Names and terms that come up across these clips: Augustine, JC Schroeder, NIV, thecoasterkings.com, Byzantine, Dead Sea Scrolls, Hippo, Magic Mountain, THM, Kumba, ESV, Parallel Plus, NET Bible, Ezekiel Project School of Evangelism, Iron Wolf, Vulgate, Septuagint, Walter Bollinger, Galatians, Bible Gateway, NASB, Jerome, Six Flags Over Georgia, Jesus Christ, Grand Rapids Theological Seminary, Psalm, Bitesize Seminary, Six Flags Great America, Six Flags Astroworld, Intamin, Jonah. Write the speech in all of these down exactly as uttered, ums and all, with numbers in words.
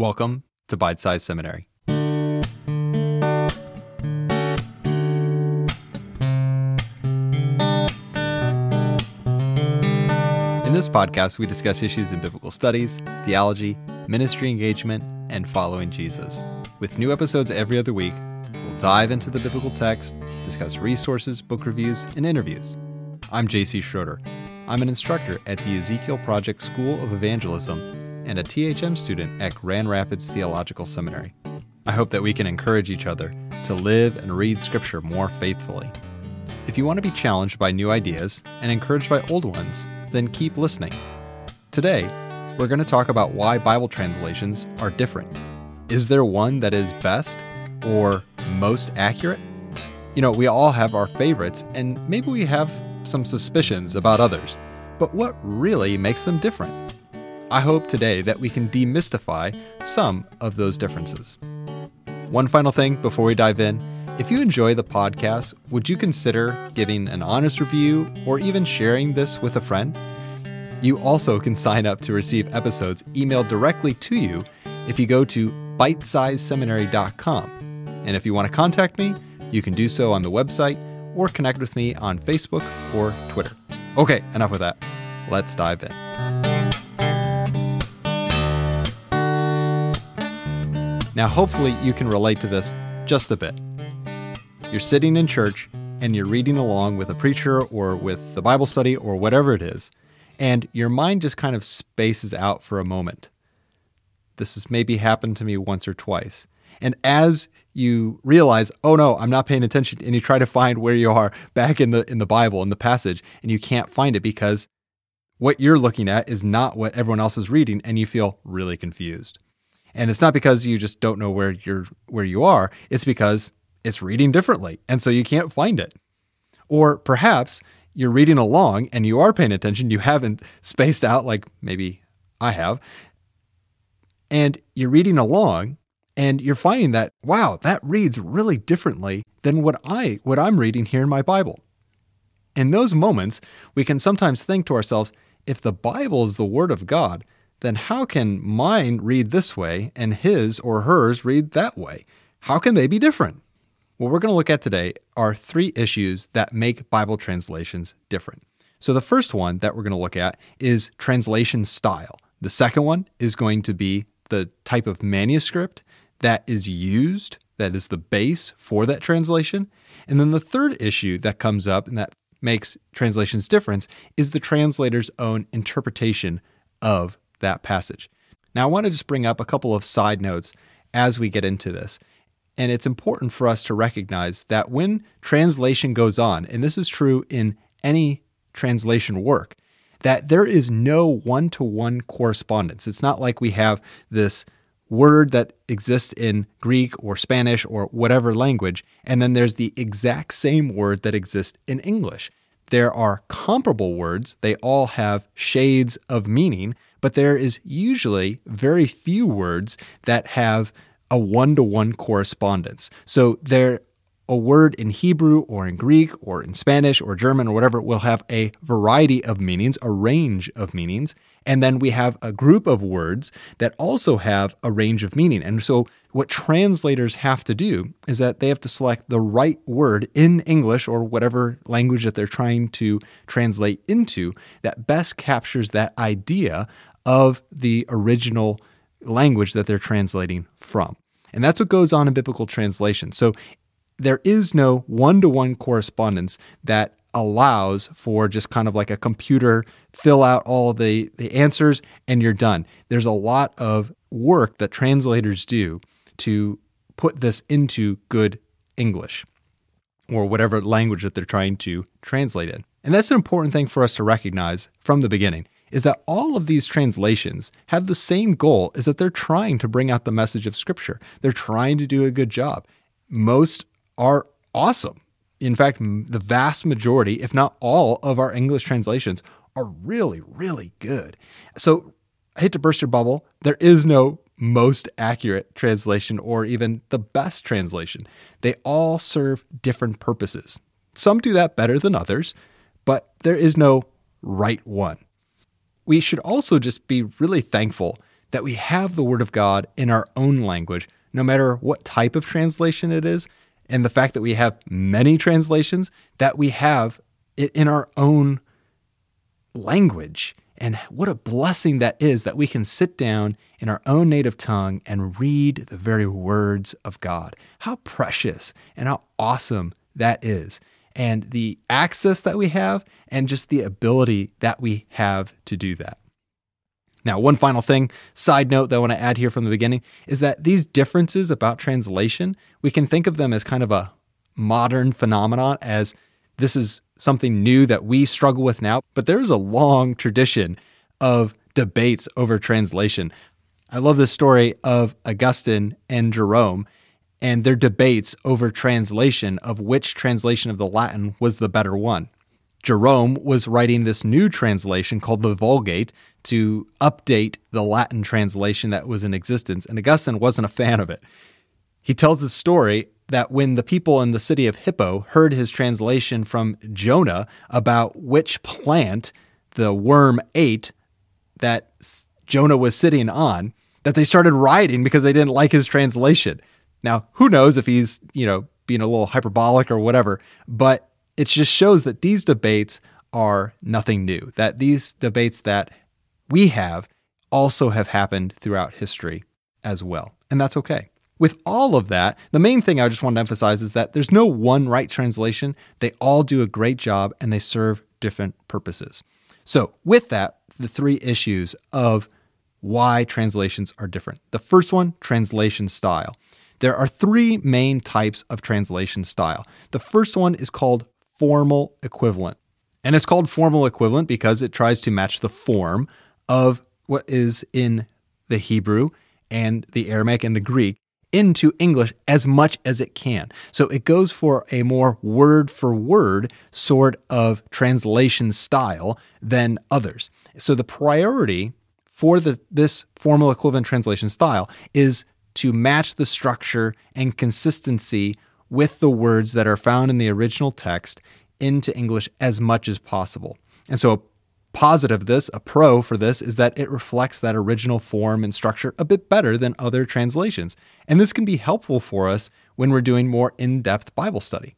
Welcome to Bitesize Seminary. In this podcast, we discuss issues in biblical studies, theology, ministry engagement, and following Jesus. With new episodes every other week, we'll dive into the biblical text, discuss resources, book reviews, and interviews. I'm J C Schroeder. I'm an instructor at the Ezekiel Project School of Evangelism and a T H M student at Grand Rapids Theological Seminary. I hope that we can encourage each other to live and read Scripture more faithfully. If you want to be challenged by new ideas and encouraged by old ones, then keep listening. Today, we're going to talk about why Bible translations are different. Is there one that is best or most accurate? You know, we all have our favorites, and maybe we have some suspicions about others, but what really makes them different? I hope today that we can demystify some of those differences. One final thing before we dive in. If you enjoy the podcast, would you consider giving an honest review or even sharing this with a friend? You also can sign up to receive episodes emailed directly to you if you go to bitesize seminary dot com. And if you want to contact me, you can do so on the website or connect with me on Facebook or Twitter. Okay, enough with that. Let's dive in. Now, hopefully you can relate to this just a bit. You're sitting in church and you're reading along with a preacher or with the Bible study or whatever it is, and your mind just kind of spaces out for a moment. This has maybe happened to me once or twice. And as you realize, oh no, I'm not paying attention, and you try to find where you are back in the in the Bible, in the passage, and you can't find it because what you're looking at is not what everyone else is reading, and you feel really confused. And it's not because you just don't know where you're where you are, it's because it's reading differently, and so you can't find it. Or perhaps you're reading along and you are paying attention, you haven't spaced out like maybe I have, and you're reading along and you're finding that, wow, that reads really differently than what, I, what I'm reading here in my Bible. In those moments, we can sometimes think to ourselves, if the Bible is the Word of God, then how can mine read this way and his or hers read that way? How can they be different? What we're going to look at today are three issues that make Bible translations different. So the first one that we're going to look at is translation style. The second one is going to be the type of manuscript that is used, that is the base for that translation. And then the third issue that comes up and that makes translations different is the translator's own interpretation of that passage. Now, I want to just bring up a couple of side notes as we get into this. And it's important for us to recognize that when translation goes on, and this is true in any translation work, that there is no one-to-one correspondence. It's not like we have this word that exists in Greek or Spanish or whatever language, and then there's the exact same word that exists in English. There are comparable words. They all have shades of meaning, but there is usually very few words that have a one-to-one correspondence. So there, a word in Hebrew or in Greek or in Spanish or German or whatever will have a variety of meanings, a range of meanings. And then we have a group of words that also have a range of meaning. And so what translators have to do is that they have to select the right word in English or whatever language that they're trying to translate into that best captures that idea of the original language that they're translating from. And that's what goes on in biblical translation. So there is no one-to-one correspondence that allows for just kind of like a computer, fill out all the, the answers, and you're done. There's a lot of work that translators do to put this into good English or whatever language that they're trying to translate in. And that's an important thing for us to recognize from the beginning, is that all of these translations have the same goal, is that they're trying to bring out the message of Scripture. They're trying to do a good job. Most are awesome. In fact, the vast majority, if not all, of our English translations are really, really good. So I hate to burst your bubble. There is no most accurate translation or even the best translation. They all serve different purposes. Some do that better than others, but there is no right one. We should also just be really thankful that we have the Word of God in our own language, no matter what type of translation it is, and the fact that we have many translations, that we have it in our own language. And what a blessing that is, that we can sit down in our own native tongue and read the very words of God. How precious and how awesome that is. And the access that we have and just the ability that we have to do that. Now, one final thing, side note that I want to add here from the beginning, is that these differences about translation, we can think of them as kind of a modern phenomenon, as this is something new that we struggle with now, but there's a long tradition of debates over translation. I love the story of Augustine and Jerome and their debates over translation of which translation of the Latin was the better one. Jerome was writing this new translation called the Vulgate to update the Latin translation that was in existence, and Augustine wasn't a fan of it. He tells the story that when the people in the city of Hippo heard his translation from Jonah about which plant the worm ate that Jonah was sitting on, that they started rioting because they didn't like his translation. Now, who knows if he's, you know, being a little hyperbolic or whatever, but it just shows that these debates are nothing new, that these debates that we have also have happened throughout history as well. And that's okay. With all of that, the main thing I just want to emphasize is that there's no one right translation. They all do a great job and they serve different purposes. So with that, the three issues of why translations are different. The first one, translation style. There are three main types of translation style. The first one is called formal equivalent. And it's called formal equivalent because it tries to match the form of what is in the Hebrew and the Aramaic and the Greek into English as much as it can. So it goes for a more word-for-word sort of translation style than others. So the priority for the, this formal equivalent translation style is to match the structure and consistency with the words that are found in the original text into English as much as possible. And so a positive of this, a pro for this, is that it reflects that original form and structure a bit better than other translations. And this can be helpful for us when we're doing more in-depth Bible study.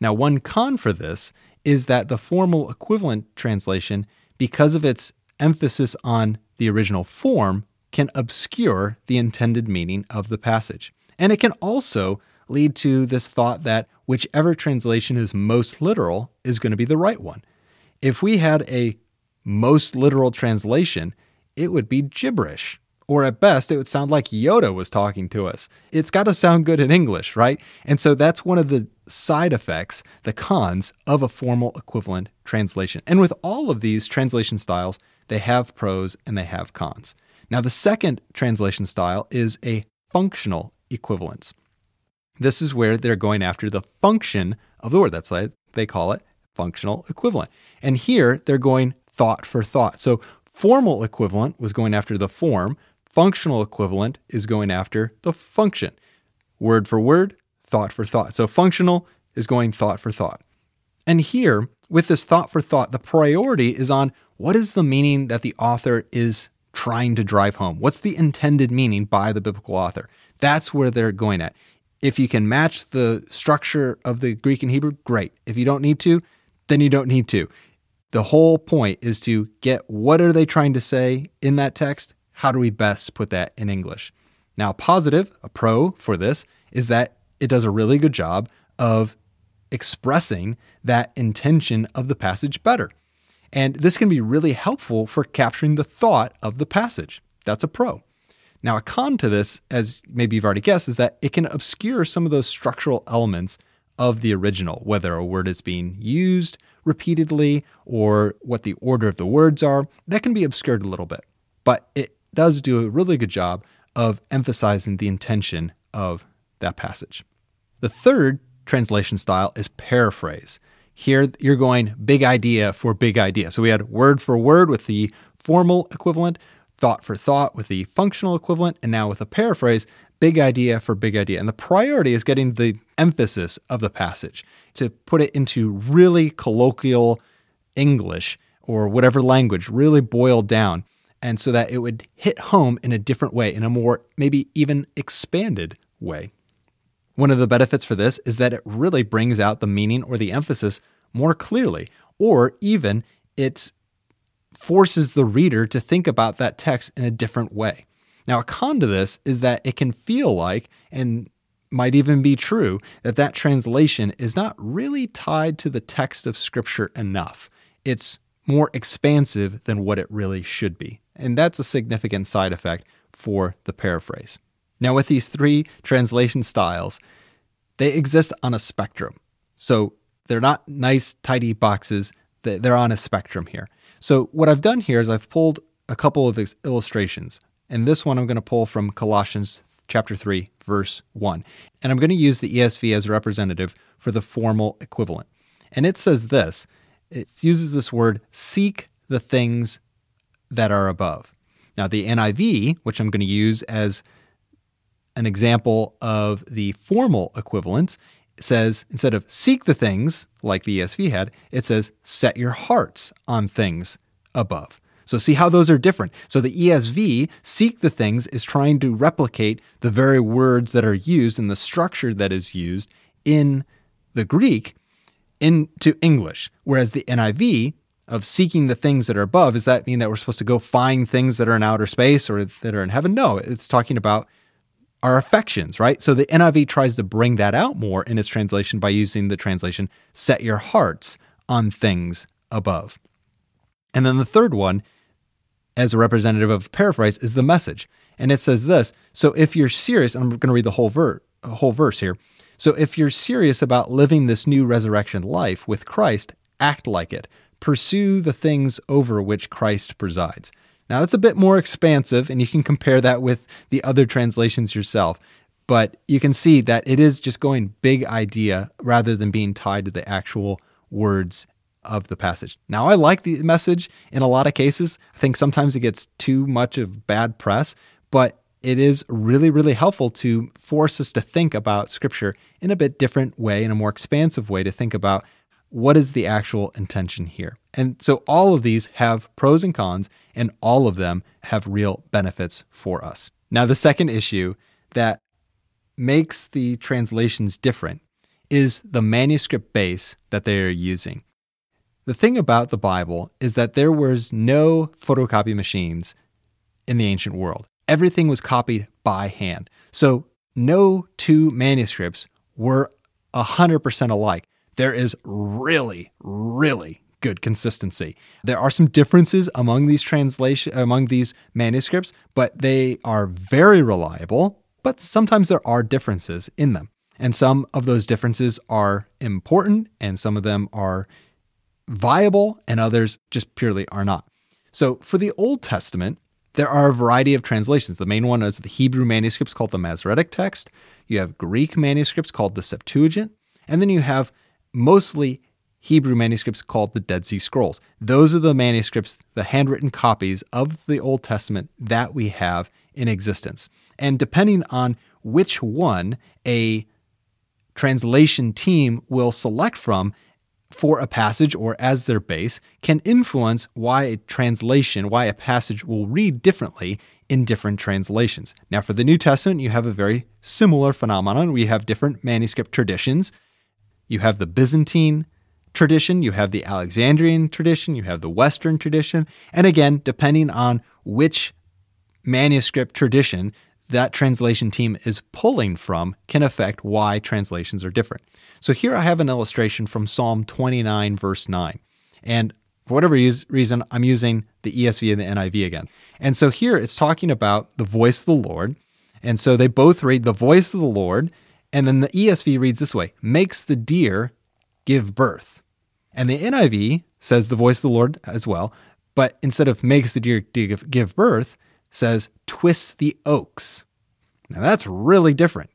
Now, one con for this is that the formal equivalent translation, because of its emphasis on the original form, can obscure the intended meaning of the passage. And it can also lead to this thought that whichever translation is most literal is going to be the right one. If we had a most literal translation, it would be gibberish, or at best, it would sound like Yoda was talking to us. It's got to sound good in English, right? And so that's one of the side effects, the cons of a formal equivalent translation. And with all of these translation styles, they have pros and they have cons. Now, the second translation style is a functional equivalence. This is where they're going after the function of the word. That's why they call it functional equivalent. And here they're going thought for thought. So formal equivalent was going after the form. Functional equivalent is going after the function. Word for word, thought for thought. So functional is going thought for thought. And here with this thought for thought, the priority is on what is the meaning that the author is trying to drive home. What's the intended meaning by the biblical author? That's where they're going at. If you can match the structure of the Greek and Hebrew, great. If you don't need to, then you don't need to. The whole point is to get what are they trying to say in that text? How do we best put that in English? Now, positive, a pro for this, is that it does a really good job of expressing that intention of the passage better. And this can be really helpful for capturing the thought of the passage. That's a pro. Now, a con to this, as maybe you've already guessed, is that it can obscure some of those structural elements of the original, whether a word is being used repeatedly or what the order of the words are. That can be obscured a little bit, but it does do a really good job of emphasizing the intention of that passage. The third translation style is paraphrase. Here, you're going big idea for big idea. So we had word for word with the formal equivalent, thought for thought with the functional equivalent, and now with a paraphrase, big idea for big idea. And the priority is getting the emphasis of the passage to put it into really colloquial English or whatever language, really boiled down and so that it would hit home in a different way, in a more maybe even expanded way. One of the benefits for this is that it really brings out the meaning or the emphasis more clearly, or even it forces the reader to think about that text in a different way. Now, a con to this is that it can feel like, and might even be true, that that translation is not really tied to the text of Scripture enough. It's more expansive than what it really should be. And that's a significant side effect for the paraphrase. Now, with these three translation styles, they exist on a spectrum. So they're not nice, tidy boxes. They're on a spectrum here. So what I've done here is I've pulled a couple of illustrations. And this one I'm going to pull from Colossians chapter three, verse one. And I'm going to use the E S V as a representative for the formal equivalent. And it says this. It uses this word, seek the things that are above. Now, the N I V, which I'm going to use as an example of the formal equivalent, says, instead of seek the things, like the E S V had, it says, set your hearts on things above. So see how those are different. So the E S V, seek the things, is trying to replicate the very words that are used and the structure that is used in the Greek into English, whereas the N I V of seeking the things that are above, does that mean that we're supposed to go find things that are in outer space or that are in heaven? No, it's talking about our affections, right? So the N I V tries to bring that out more in its translation by using the translation, set your hearts on things above. And then the third one, as a representative of paraphrase, is the Message. And it says this, so if you're serious, and I'm going to read the whole, ver- whole verse here, so if you're serious about living this new resurrection life with Christ, act like it. Pursue the things over which Christ presides. Now, that's a bit more expansive, and you can compare that with the other translations yourself. But you can see that it is just going big idea rather than being tied to the actual words of the passage. Now, I like the Message in a lot of cases. I think sometimes it gets too much of bad press, but it is really, really helpful to force us to think about Scripture in a bit different way, in a more expansive way, to think about what is the actual intention here. And so all of these have pros and cons, and all of them have real benefits for us. Now, the second issue that makes the translations different is the manuscript base that they are using. The thing about the Bible is that there was no photocopy machines in the ancient world. Everything was copied by hand. So no two manuscripts were one hundred percent alike. There is really, really good consistency. There are some differences among these translation, among these manuscripts, but they are very reliable, but sometimes there are differences in them. And some of those differences are important, and some of them are viable, and others just purely are not. So for the Old Testament, there are a variety of translations. The main one is the Hebrew manuscripts called the Masoretic text. You have Greek manuscripts called the Septuagint. And then you have mostly Hebrew manuscripts called the Dead Sea Scrolls. Those are the manuscripts, the handwritten copies of the Old Testament that we have in existence. And depending on which one a translation team will select from, for a passage or as their base can influence why a translation, why a passage will read differently in different translations. Now, for the New Testament, you have a very similar phenomenon. We have different manuscript traditions. You have the Byzantine tradition, you have the Alexandrian tradition, you have the Western tradition. And again, depending on which manuscript tradition that translation team is pulling from can affect why translations are different. So here I have an illustration from Psalm twenty-nine, verse nine. And for whatever reason, I'm using the E S V and the N I V again. And so here it's talking about the voice of the Lord. And so they both read the voice of the Lord. And then the E S V reads this way, makes the deer give birth. And the N I V says the voice of the Lord as well. But instead of makes the deer give birth, says, twist the oaks. Now that's really different.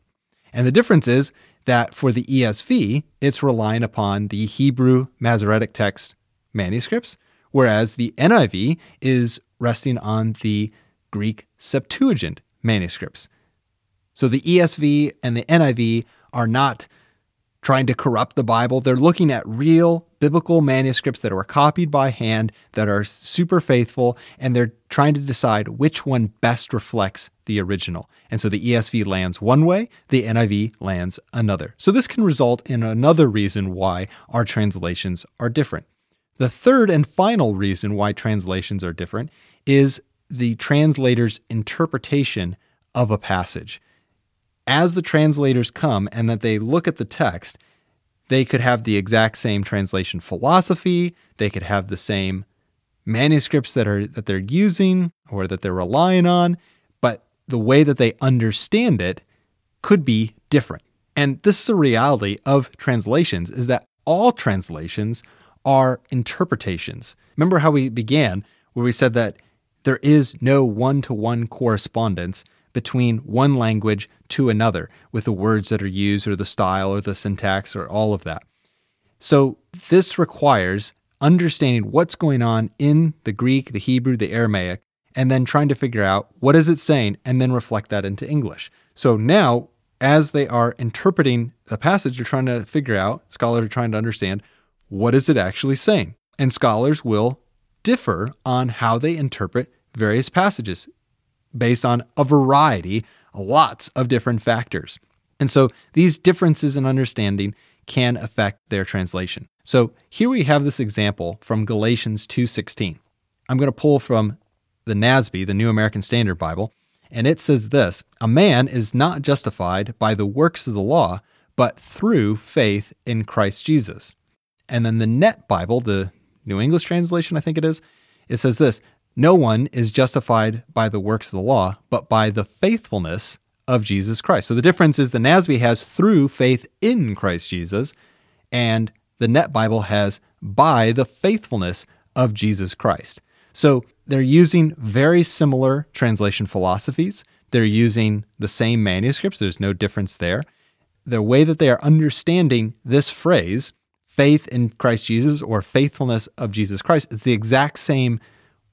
And the difference is that for the E S V, it's relying upon the Hebrew Masoretic text manuscripts, whereas the N I V is resting on the Greek Septuagint manuscripts. So the E S V and the N I V are not trying to corrupt the Bible. They're looking at real biblical manuscripts that were copied by hand that are super faithful, and they're trying to decide which one best reflects the original. And so the E S V lands one way, the N I V lands another. So this can result in another reason why our translations are different. The third and final reason why translations are different is the translator's interpretation of a passage. As the translators come and that they look at the text, they could have the exact same translation philosophy, they could have the same manuscripts that are that they're using or that they're relying on, but the way that they understand it could be different. And this is the reality of translations, is that all translations are interpretations. Remember how we began, where we said that there is no one-to-one correspondence between one language to another with the words that are used or the style or the syntax or all of that. So this requires understanding what's going on in the Greek, the Hebrew, the Aramaic, and then trying to figure out what is it saying and then reflect that into English. So now, as they are interpreting the passage, they're trying to figure out, scholars are trying to understand, what is it actually saying? And scholars will differ on how they interpret various passages, based on a variety, lots of different factors. And so these differences in understanding can affect their translation. So here we have this example from Galatians two sixteen. I'm going to pull from the N A S B, the New American Standard Bible, and it says this: "A man is not justified by the works of the law, but through faith in Christ Jesus." And then the N E T Bible, the New English Translation, I think it is, it says this: "No one is justified by the works of the law, but by the faithfulness of Jesus Christ." So the difference is the N A S B has "through faith in Christ Jesus," and the N E T Bible has "by the faithfulness of Jesus Christ." So they're using very similar translation philosophies. They're using the same manuscripts. There's no difference there. The way that they are understanding this phrase, faith in Christ Jesus or faithfulness of Jesus Christ, it's the exact same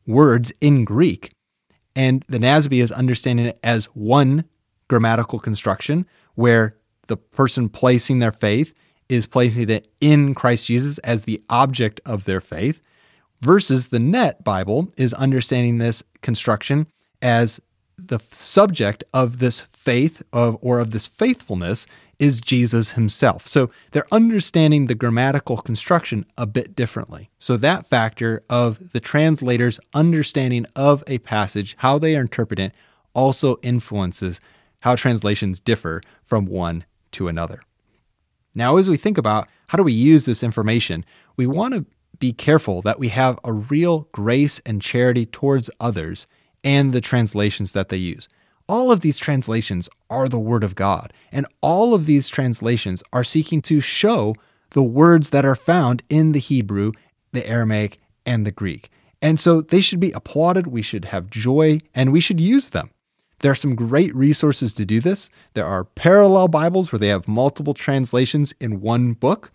words in Greek, and the N A S B is understanding it as one grammatical construction where the person placing their faith is placing it in Christ Jesus as the object of their faith, versus the N E T Bible is understanding this construction as the subject of this faith of or of this faithfulness is Jesus himself. So they're understanding the grammatical construction a bit differently. So that factor of the translator's understanding of a passage, how they interpret it, also influences how translations differ from one to another. Now, as we think about how do we use this information, we want to be careful that we have a real grace and charity towards others and the translations that they use. All of these translations are the Word of God, and all of these translations are seeking to show the words that are found in the Hebrew, the Aramaic, and the Greek. And so they should be applauded, we should have joy, and we should use them. There are some great resources to do this. There are parallel Bibles where they have multiple translations in one book.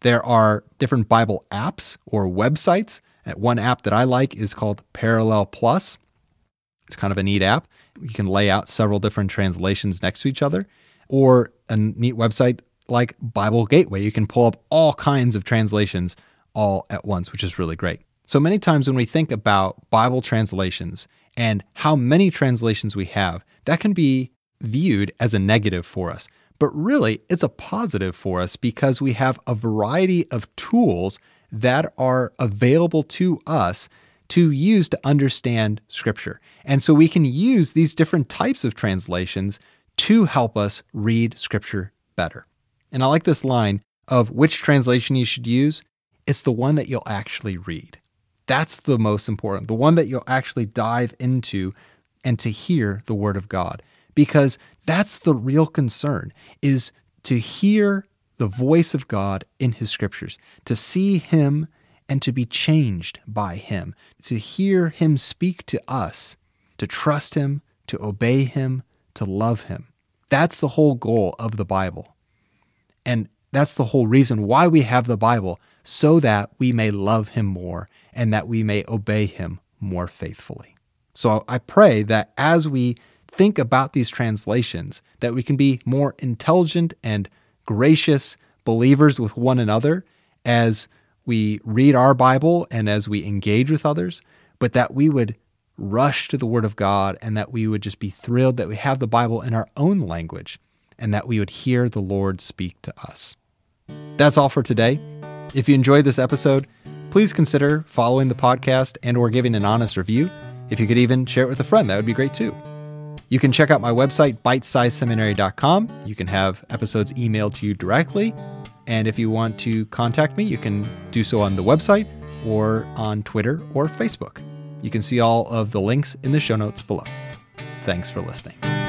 There are different Bible apps or websites. One app that I like is called Parallel Plus. It's kind of a neat app. You can lay out several different translations next to each other, or a neat website like Bible Gateway. You can pull up all kinds of translations all at once, which is really great. So many times when we think about Bible translations and how many translations we have, that can be viewed as a negative for us. But really, it's a positive for us because we have a variety of tools that are available to us to use to understand Scripture. And so we can use these different types of translations to help us read Scripture better. And I like this line of which translation you should use. It's the one that you'll actually read. That's the most important, the one that you'll actually dive into and to hear the Word of God. Because that's the real concern, is to hear the voice of God in His Scriptures, to see Him and to be changed by Him, to hear Him speak to us, to trust Him, to obey Him, to love Him. That's the whole goal of the Bible. And that's the whole reason why we have the Bible, so that we may love Him more and that we may obey Him more faithfully. So I pray that as we think about these translations, that we can be more intelligent and gracious believers with one another as we read our Bible and as we engage with others, but that we would rush to the Word of God and that we would just be thrilled that we have the Bible in our own language and that we would hear the Lord speak to us. That's all for today. If you enjoyed this episode, please consider following the podcast and or giving an honest review. If you could even share it with a friend, that would be great too. You can check out my website, bitesize seminary dot com. You can have episodes emailed to you directly. And if you want to contact me, you can do so on the website or on Twitter or Facebook. You can see all of the links in the show notes below. Thanks for listening.